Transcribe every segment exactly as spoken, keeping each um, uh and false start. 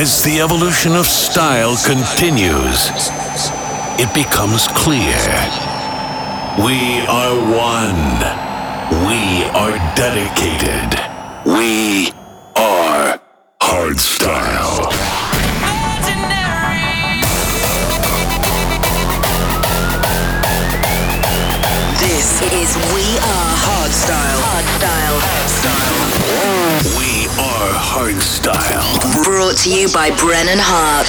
As the evolution of style continues, it becomes clear. We are one. We are dedicated. We are hardstyle. This is We Are Hardstyle. Hardstyle. Hardstyle. We Are Hardstyle. Brought to you by Brennan Hart.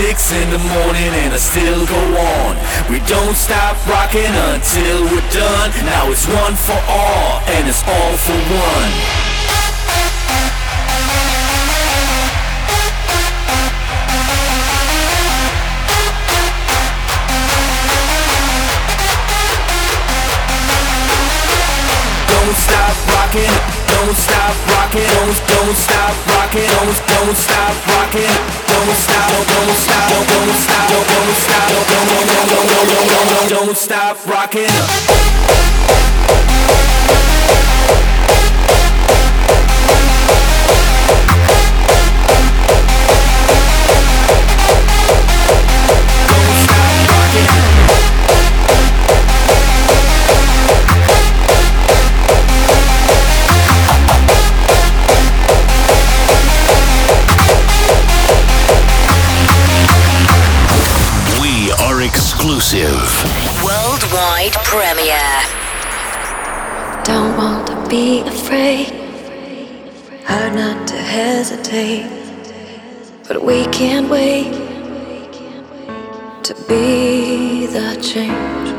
Six in the morning and I still go on. We don't stop rocking until we're done. Now it's one for all and it's all for one. Don't stop rockin', don't don't stop rockin', don't don't stop rockin', don't stop, don't stop, don't stop, don't stop, don't don't don't don't don't don't stop rockin'. Worldwide premiere. Don't want to be afraid, hard not to hesitate, but we can't wait to be the change.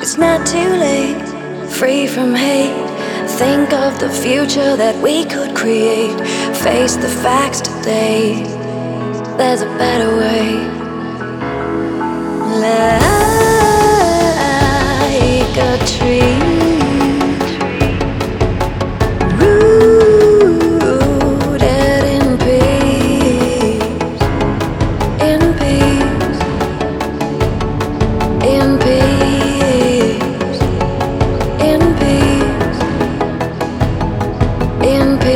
It's not too late, free from hate. Think of the future that we could create. Face the facts today, there's a better way. Like a tree rooted in peace, in peace, in peace, in peace, in peace. In peace.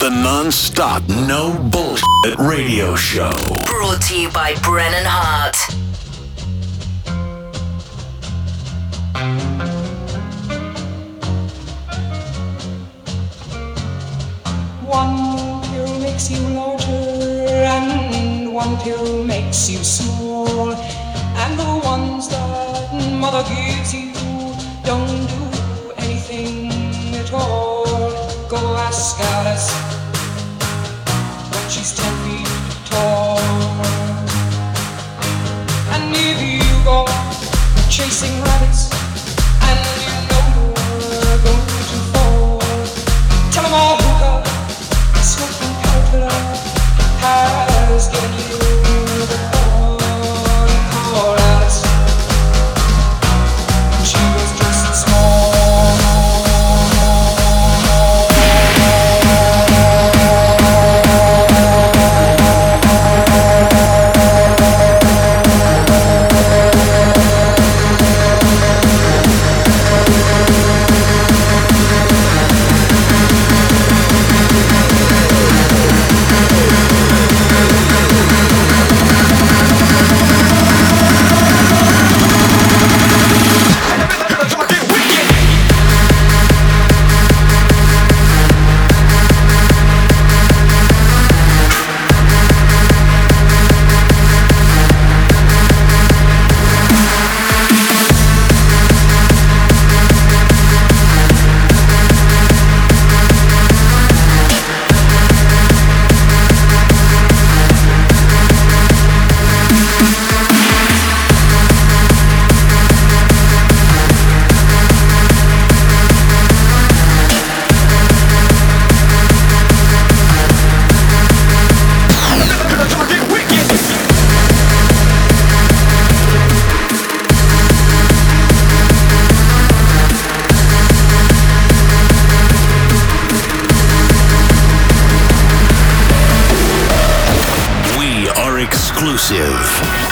The non-stop, no bullshit radio show. Brought to you by Brennan Hart. One pill makes you larger, and one pill makes you small. And the ones that mother gives you don't do anything at all. Go ask Alice when she's ten feet tall. And if you go chasing rabbits and you know you're going to fall, tell them all hookah, smoking caterpillar has given you the call. Call Alice, and she was just small.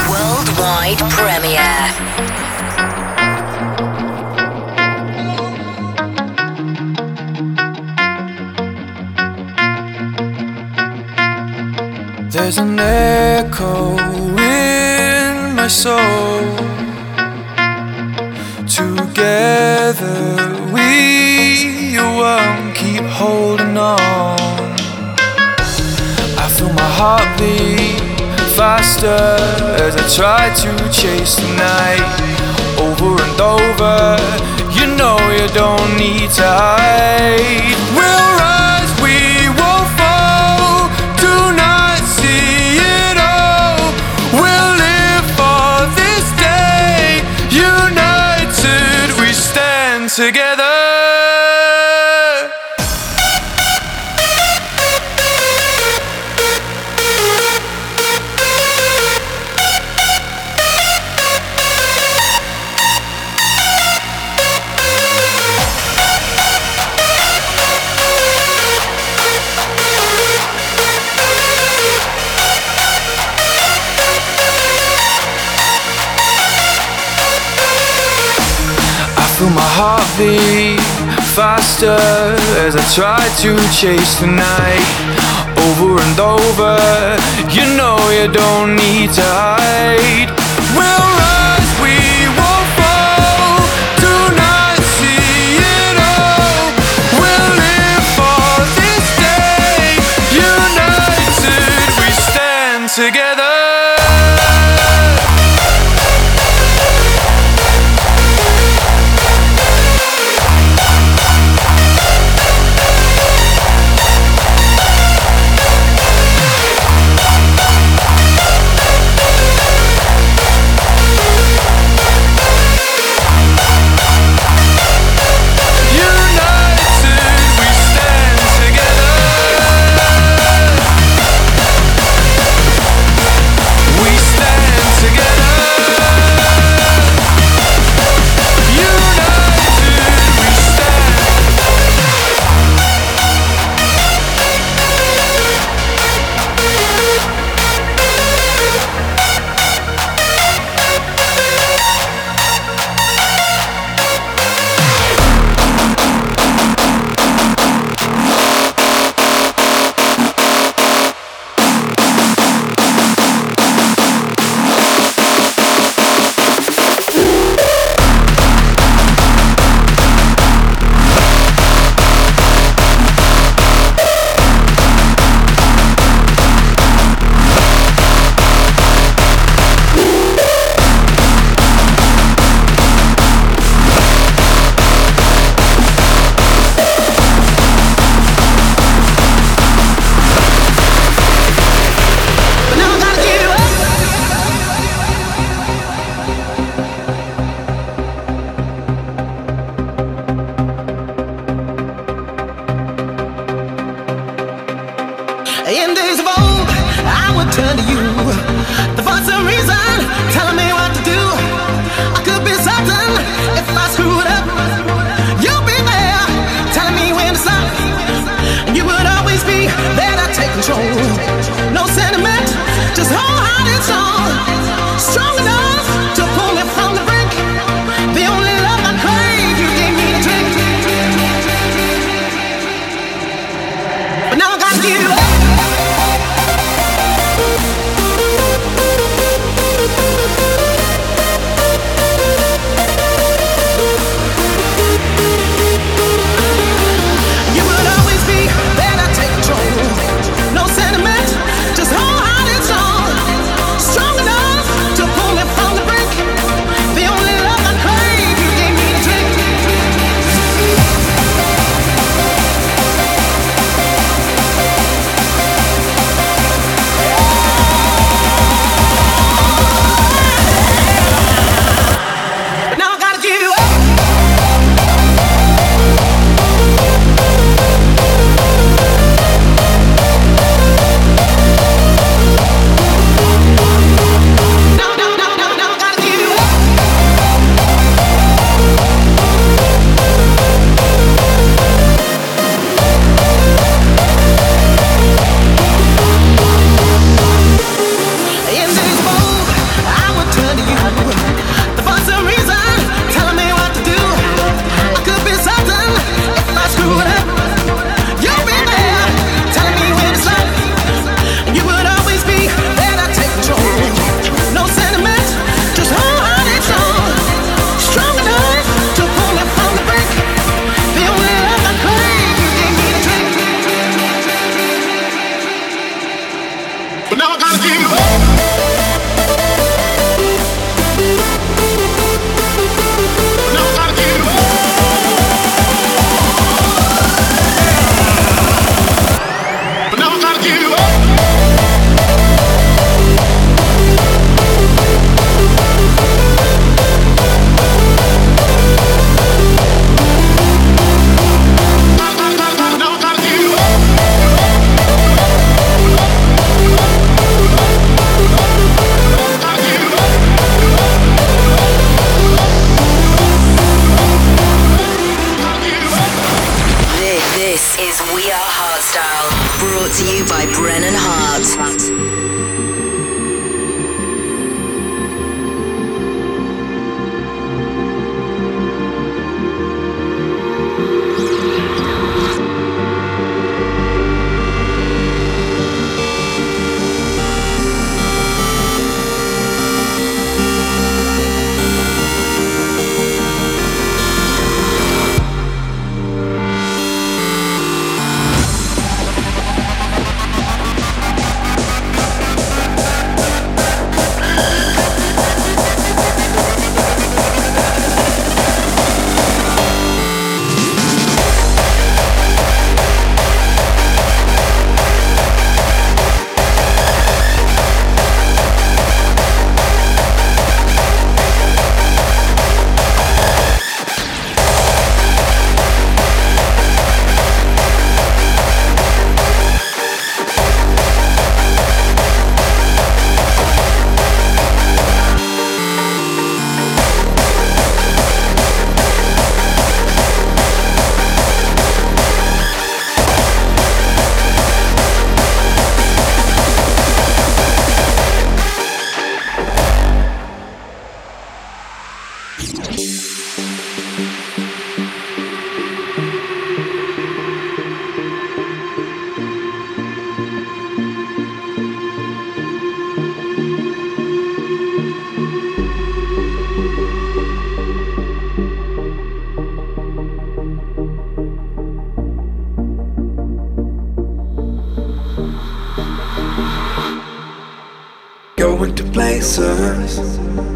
Worldwide premiere. There's an echo in my soul. Together we are one, keep holding on. I feel my heart beat faster as I try to chase the night. Over and over, you know you don't need to hide. We'll rise, we won't fall. Do not see it all. We'll live for this day. United we stand together. Heartbeat faster as I try to chase the night. Over and over, you know you don't need to hide. We'll rise, we won't fall. Do not see it all. We'll live for this day. United we stand together. In days of old, I would turn to you for some reason, telling me what to do. I could be certain if I screwed up, you'd be there telling me when to stop. And you would always be there to take control. No sentiment, just wholehearted soul, strong enough to pull it from the brink. The only love I crave, you gave me a drink. But now I gotta give you up.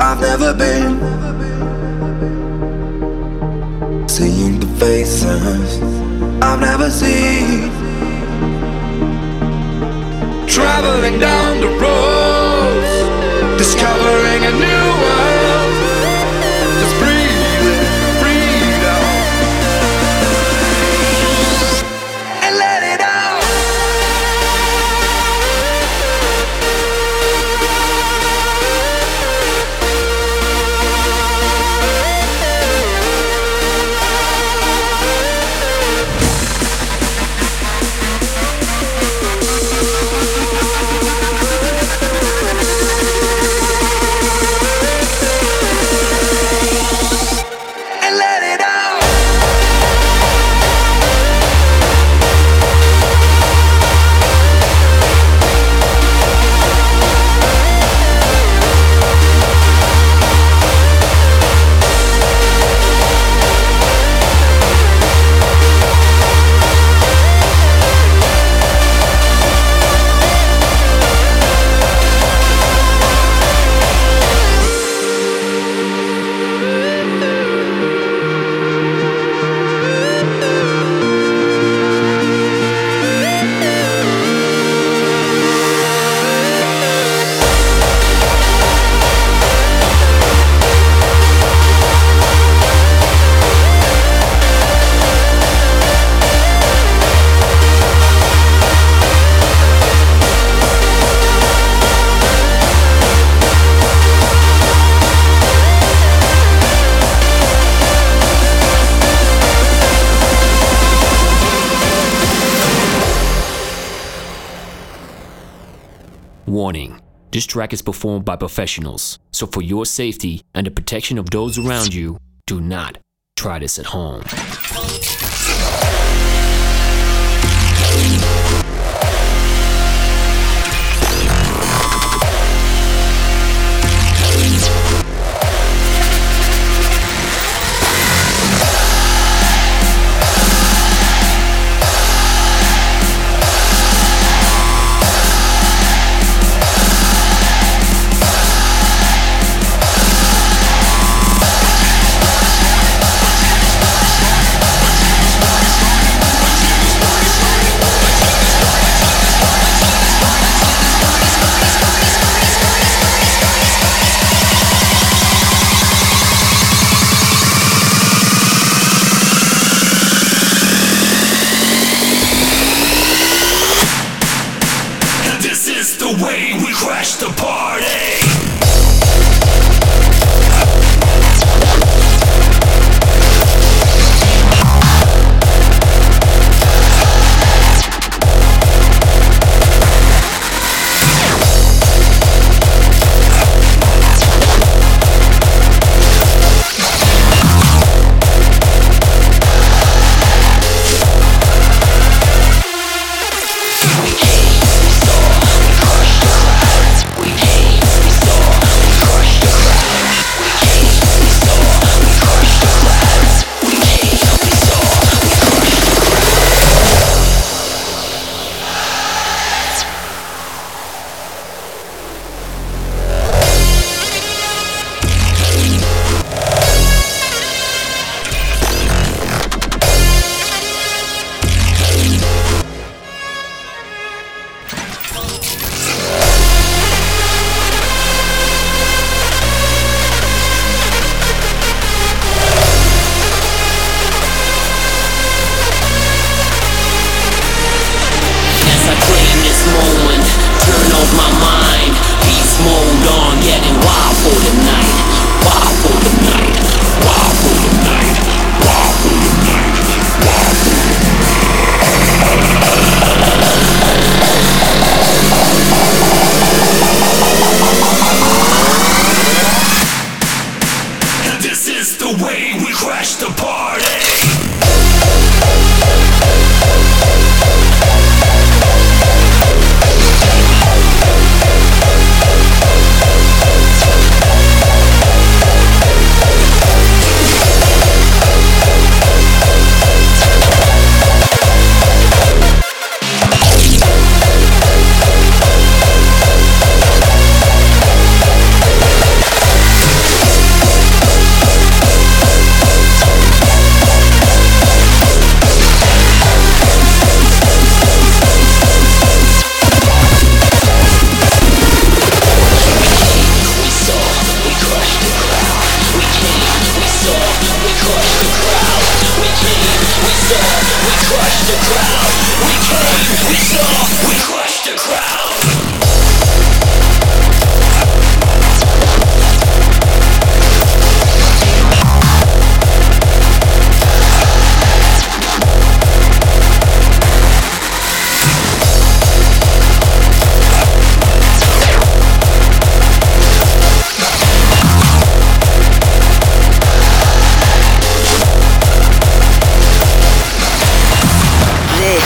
I've never been, seeing the faces I've never seen, traveling down the roads, discovering a new world, just breathe, breathe out, and let it out. Warning, this track is performed by professionals, so for your safety and the protection of those around you, do not try this at home.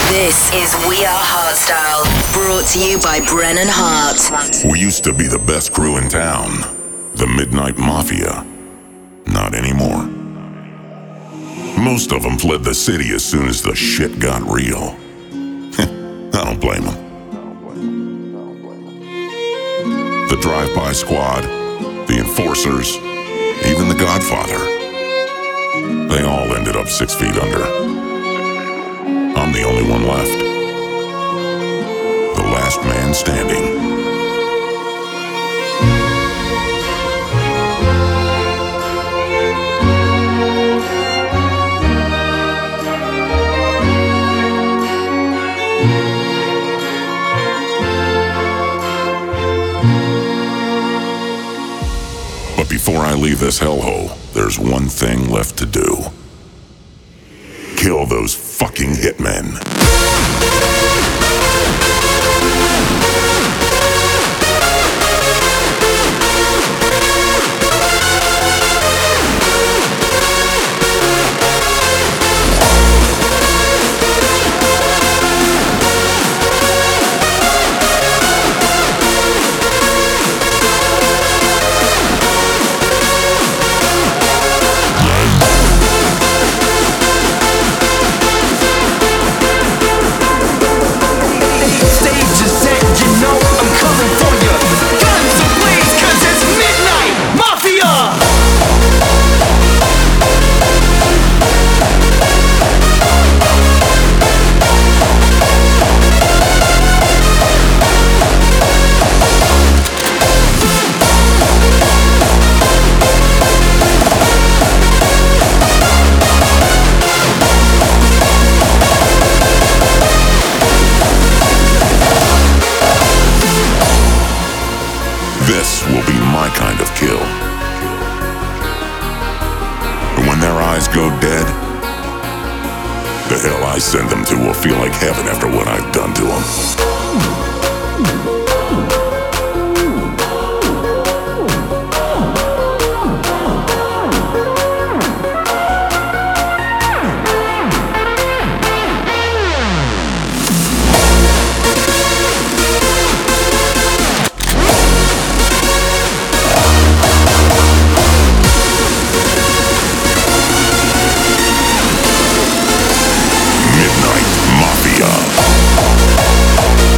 This is We Are Hardstyle, brought to you by Brennan Hart. We used to be the best crew in town, the Midnight Mafia. Not anymore. Most of them fled the city as soon as the shit got real. I don't blame them. The drive-by squad, the enforcers, even the Godfather. They all ended up six feet under. I'm the only one left. The last man standing. But before I leave this hellhole, there's one thing left to do. Kill those fucking hitmen. I send them to will feel like heaven after what I've done to them. Midnight Mafia.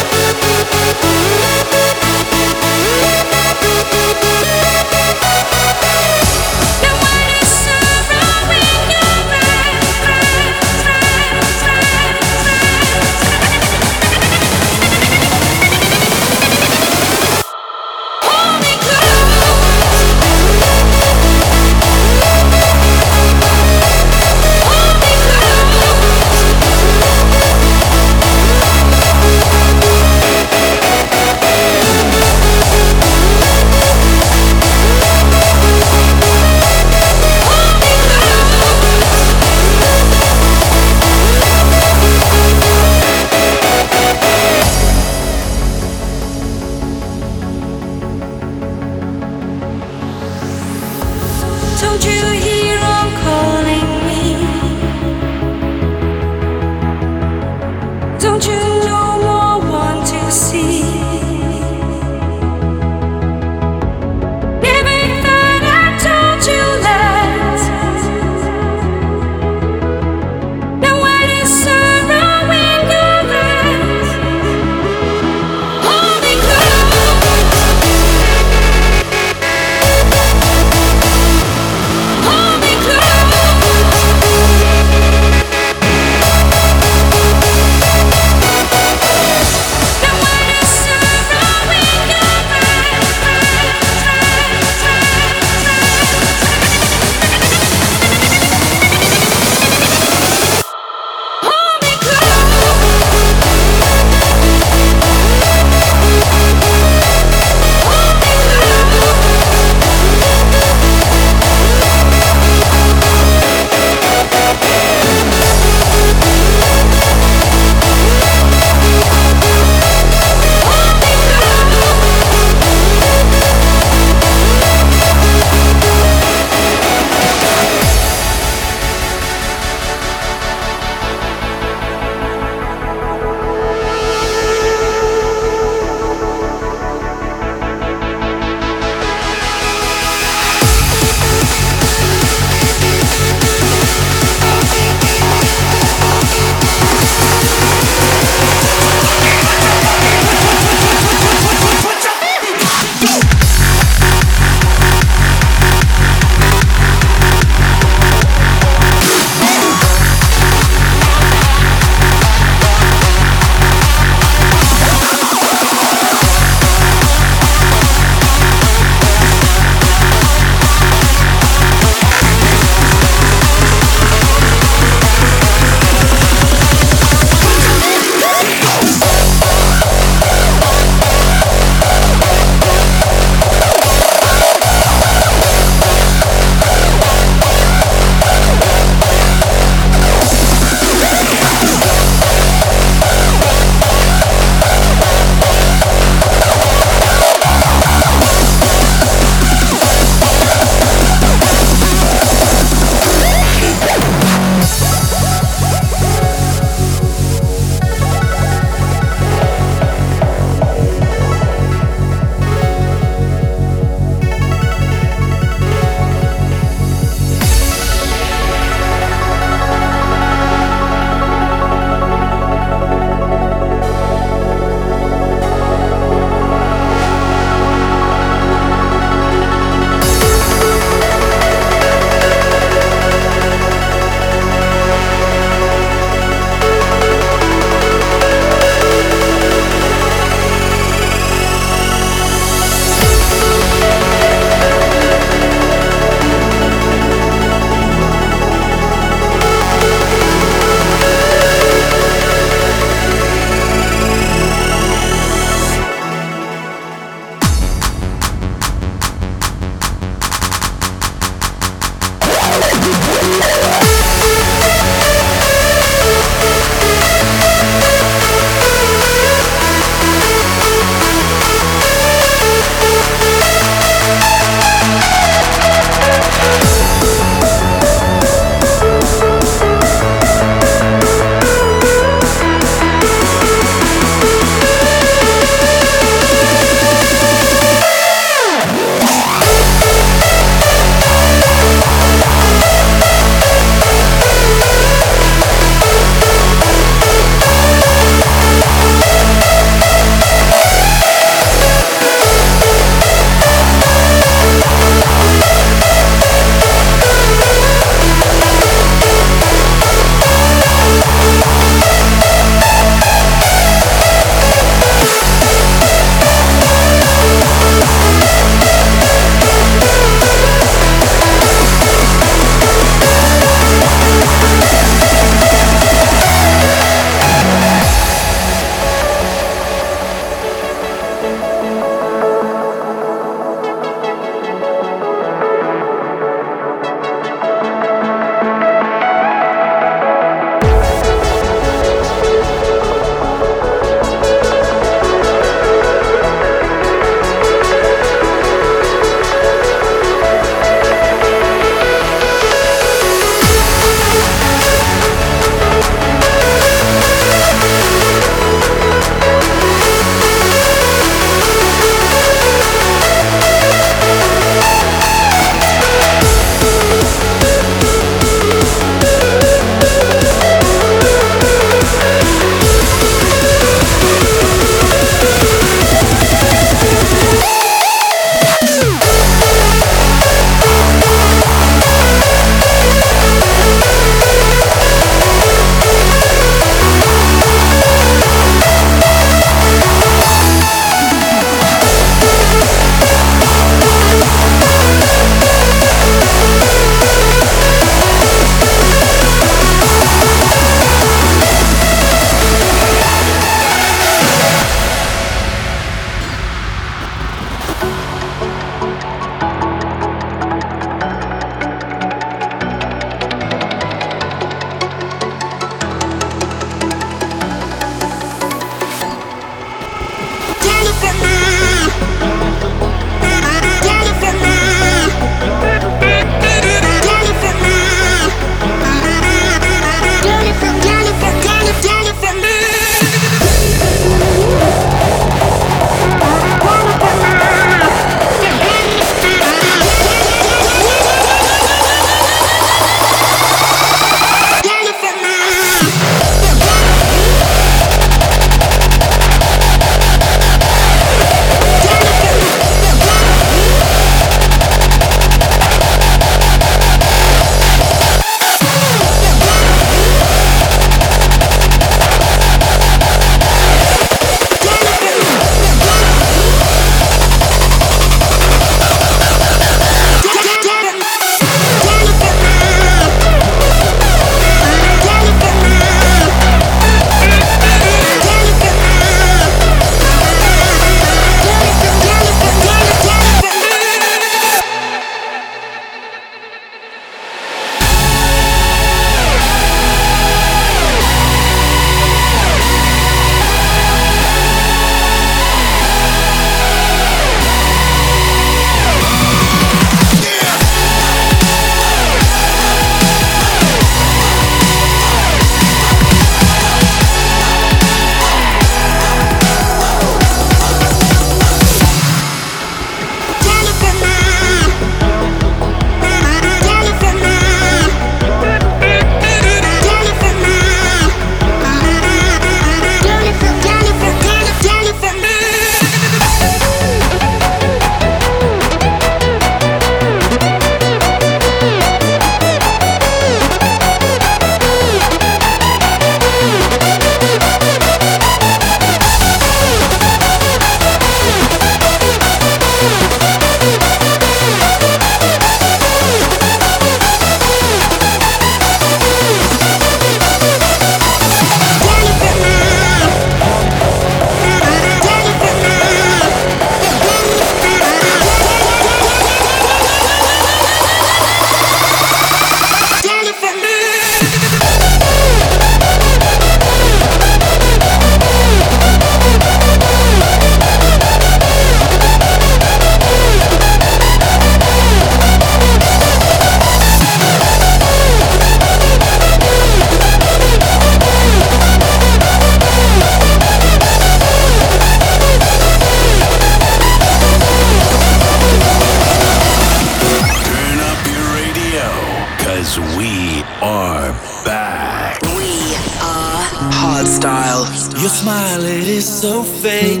Hardstyle. Your smile, it is so fake.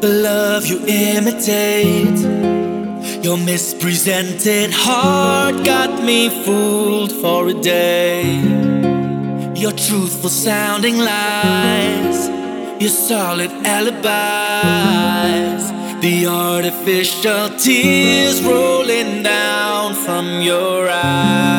The love you imitate, your mispresented heart got me fooled for a day. Your truthful sounding lies, your solid alibis, the artificial tears rolling down from your eyes.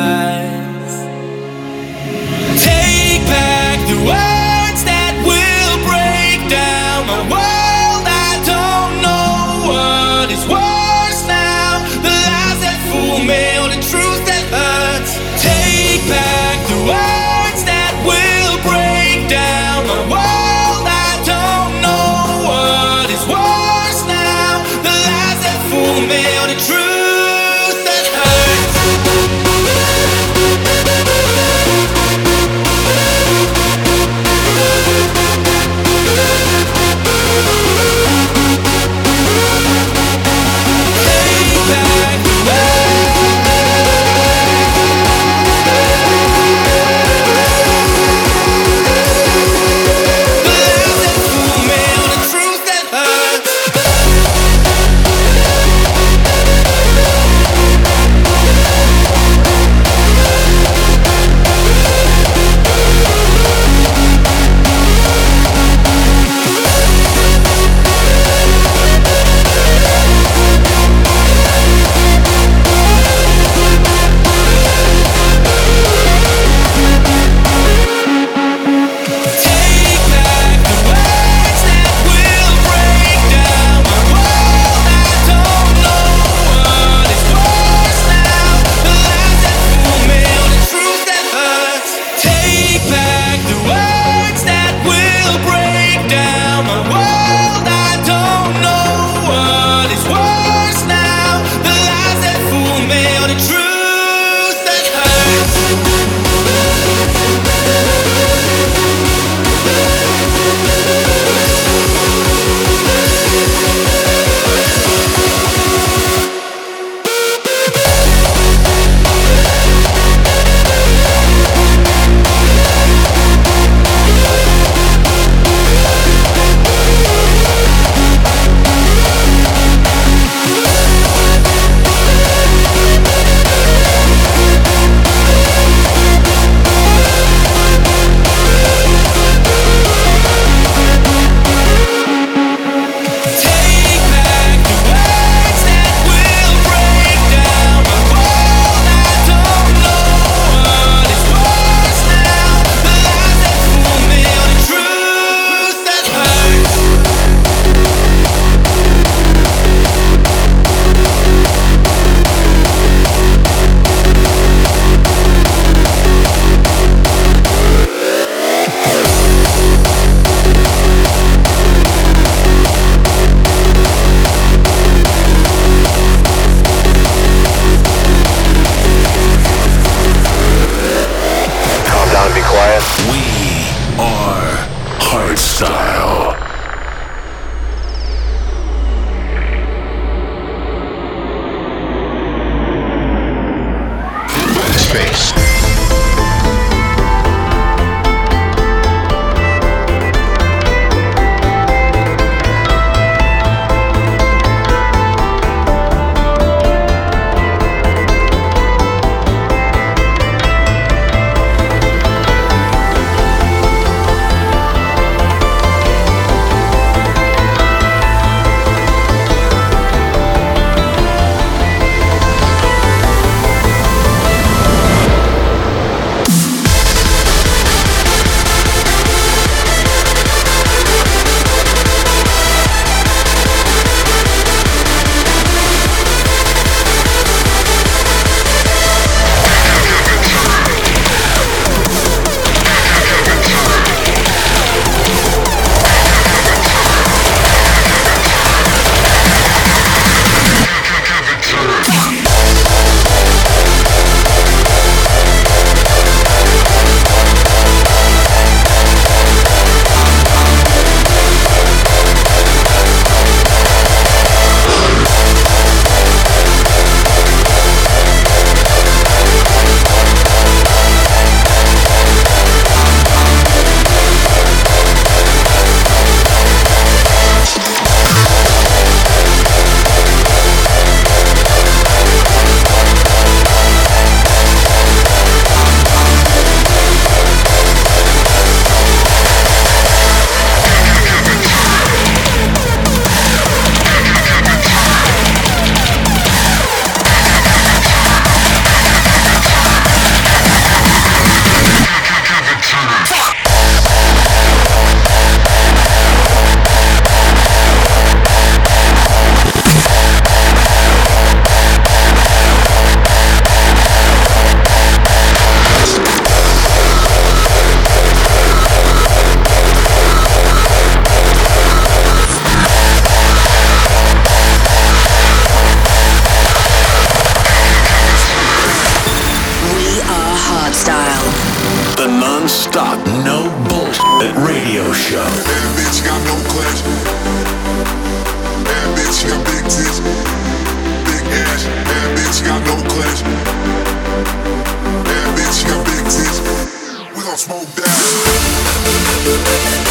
No bullshit radio show. Bad bitch got no class. Bad bitch got big tits, big ass. Bad bitch got no class. Bad bitch got big tits. We gon' smoke down. We gon' smoke that.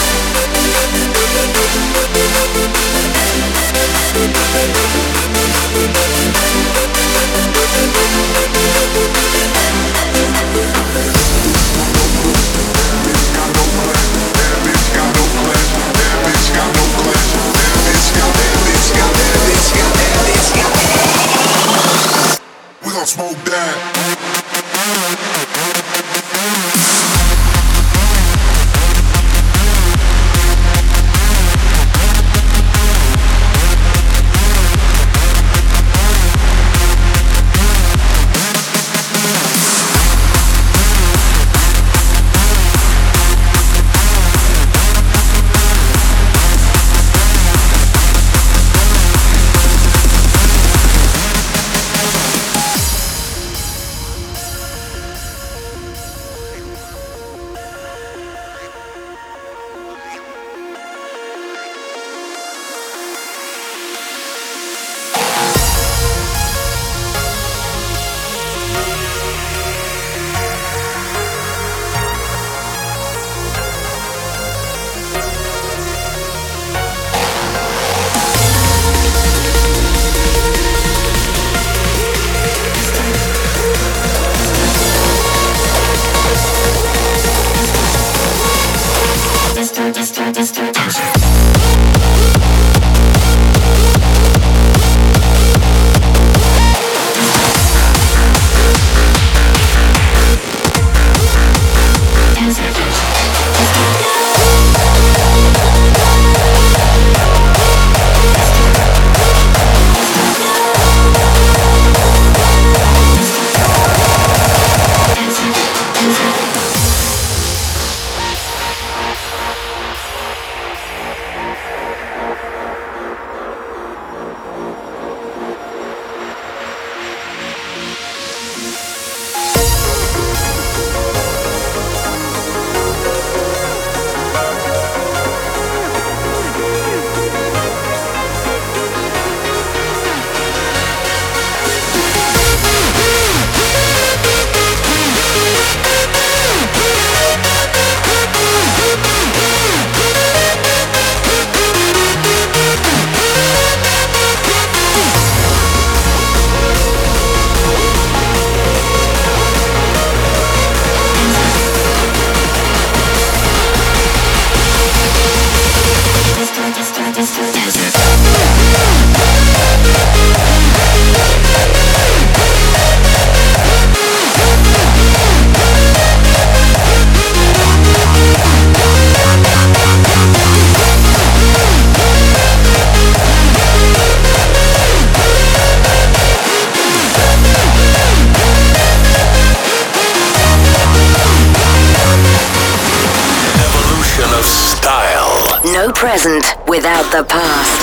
Without the past.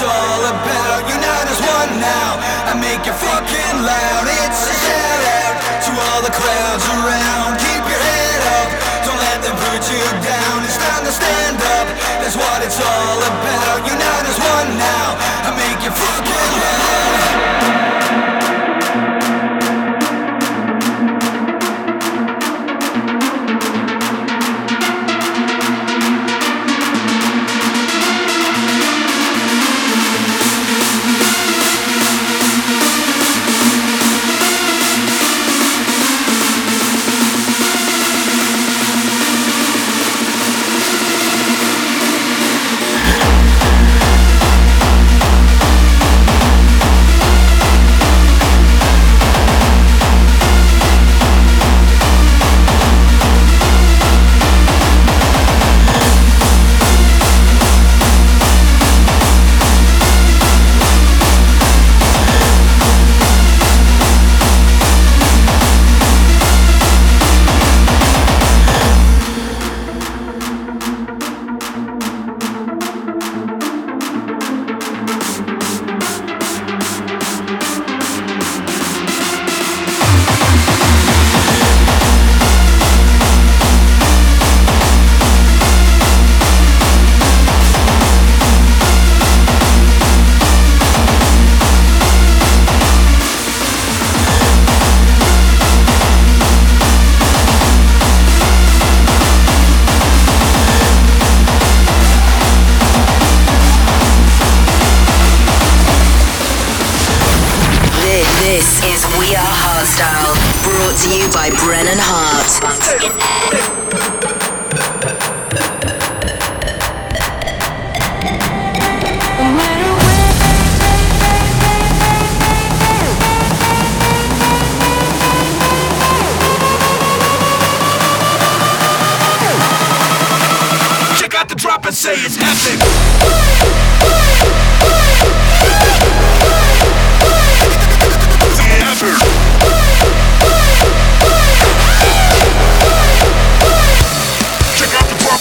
All about, you know there's one now, I make you fucking laugh. This is We Are Hardstyle, brought to you by Brennan Hart. Drop and say it's epic. Check out the drop.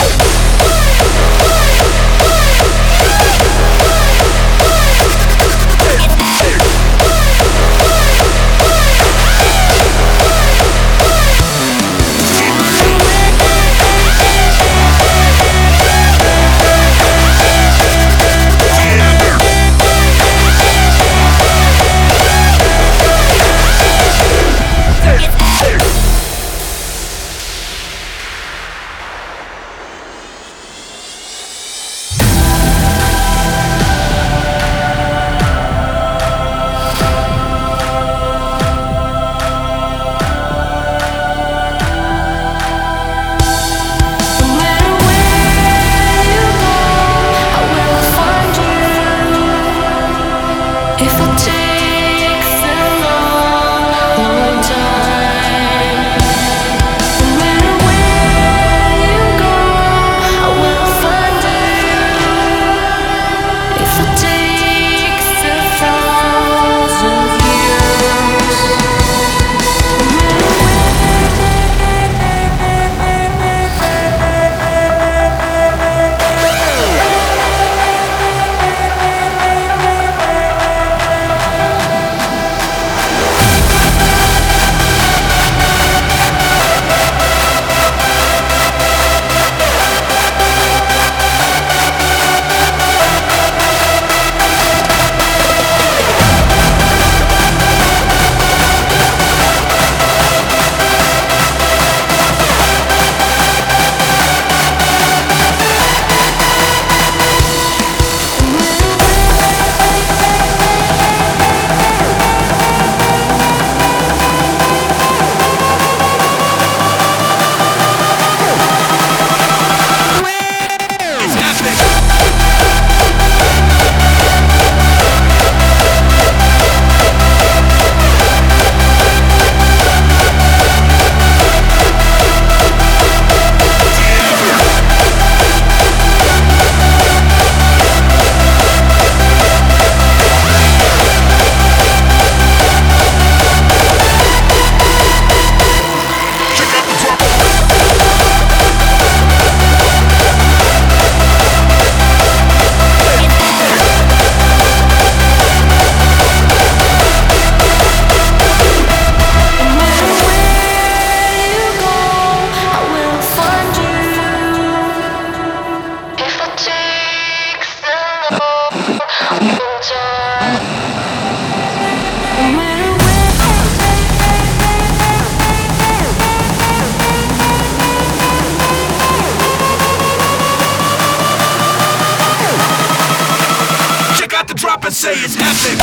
Say it's epic.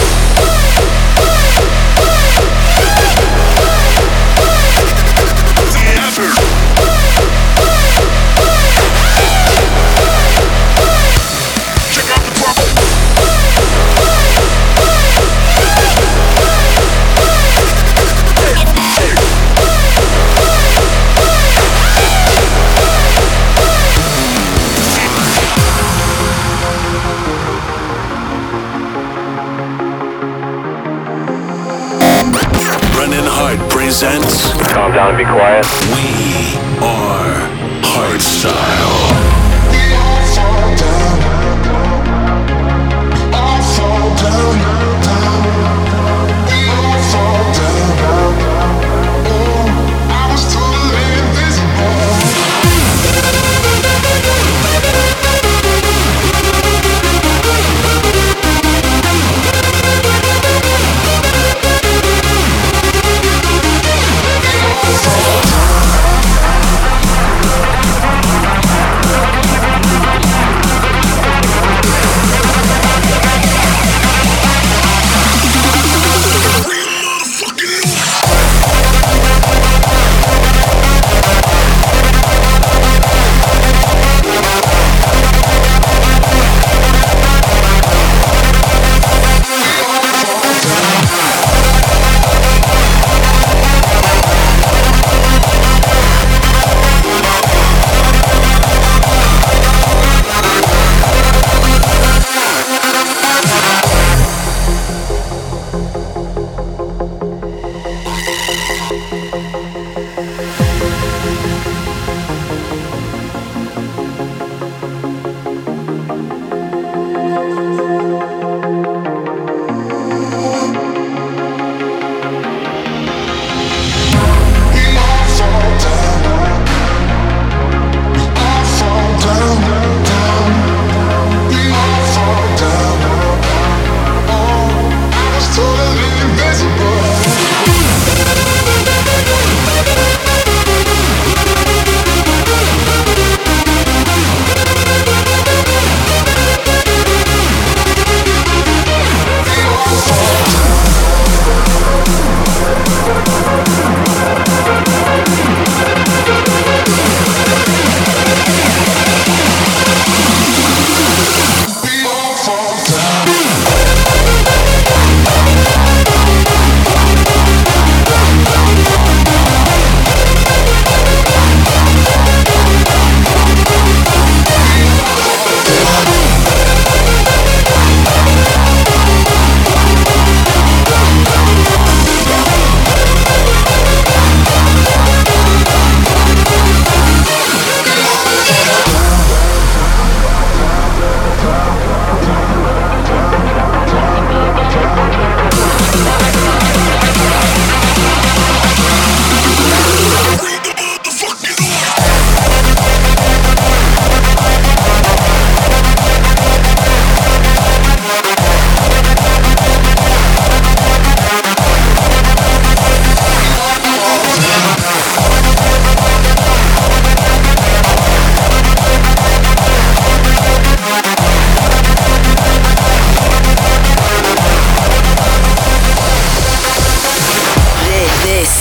It's epic. Presents. Calm down and be quiet. We are Hardstyle. We all fall down. All fall down. We all fall down. Oh, I was totally invisible.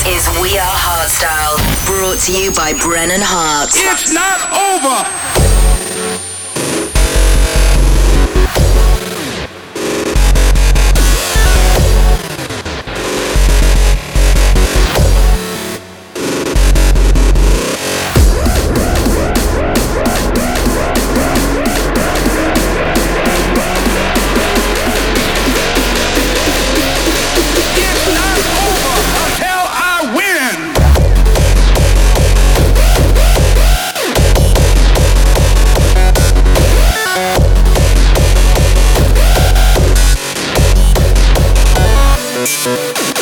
is We Are Hardstyle, brought to you by Brennan Hart. It's not over! We'll be right back.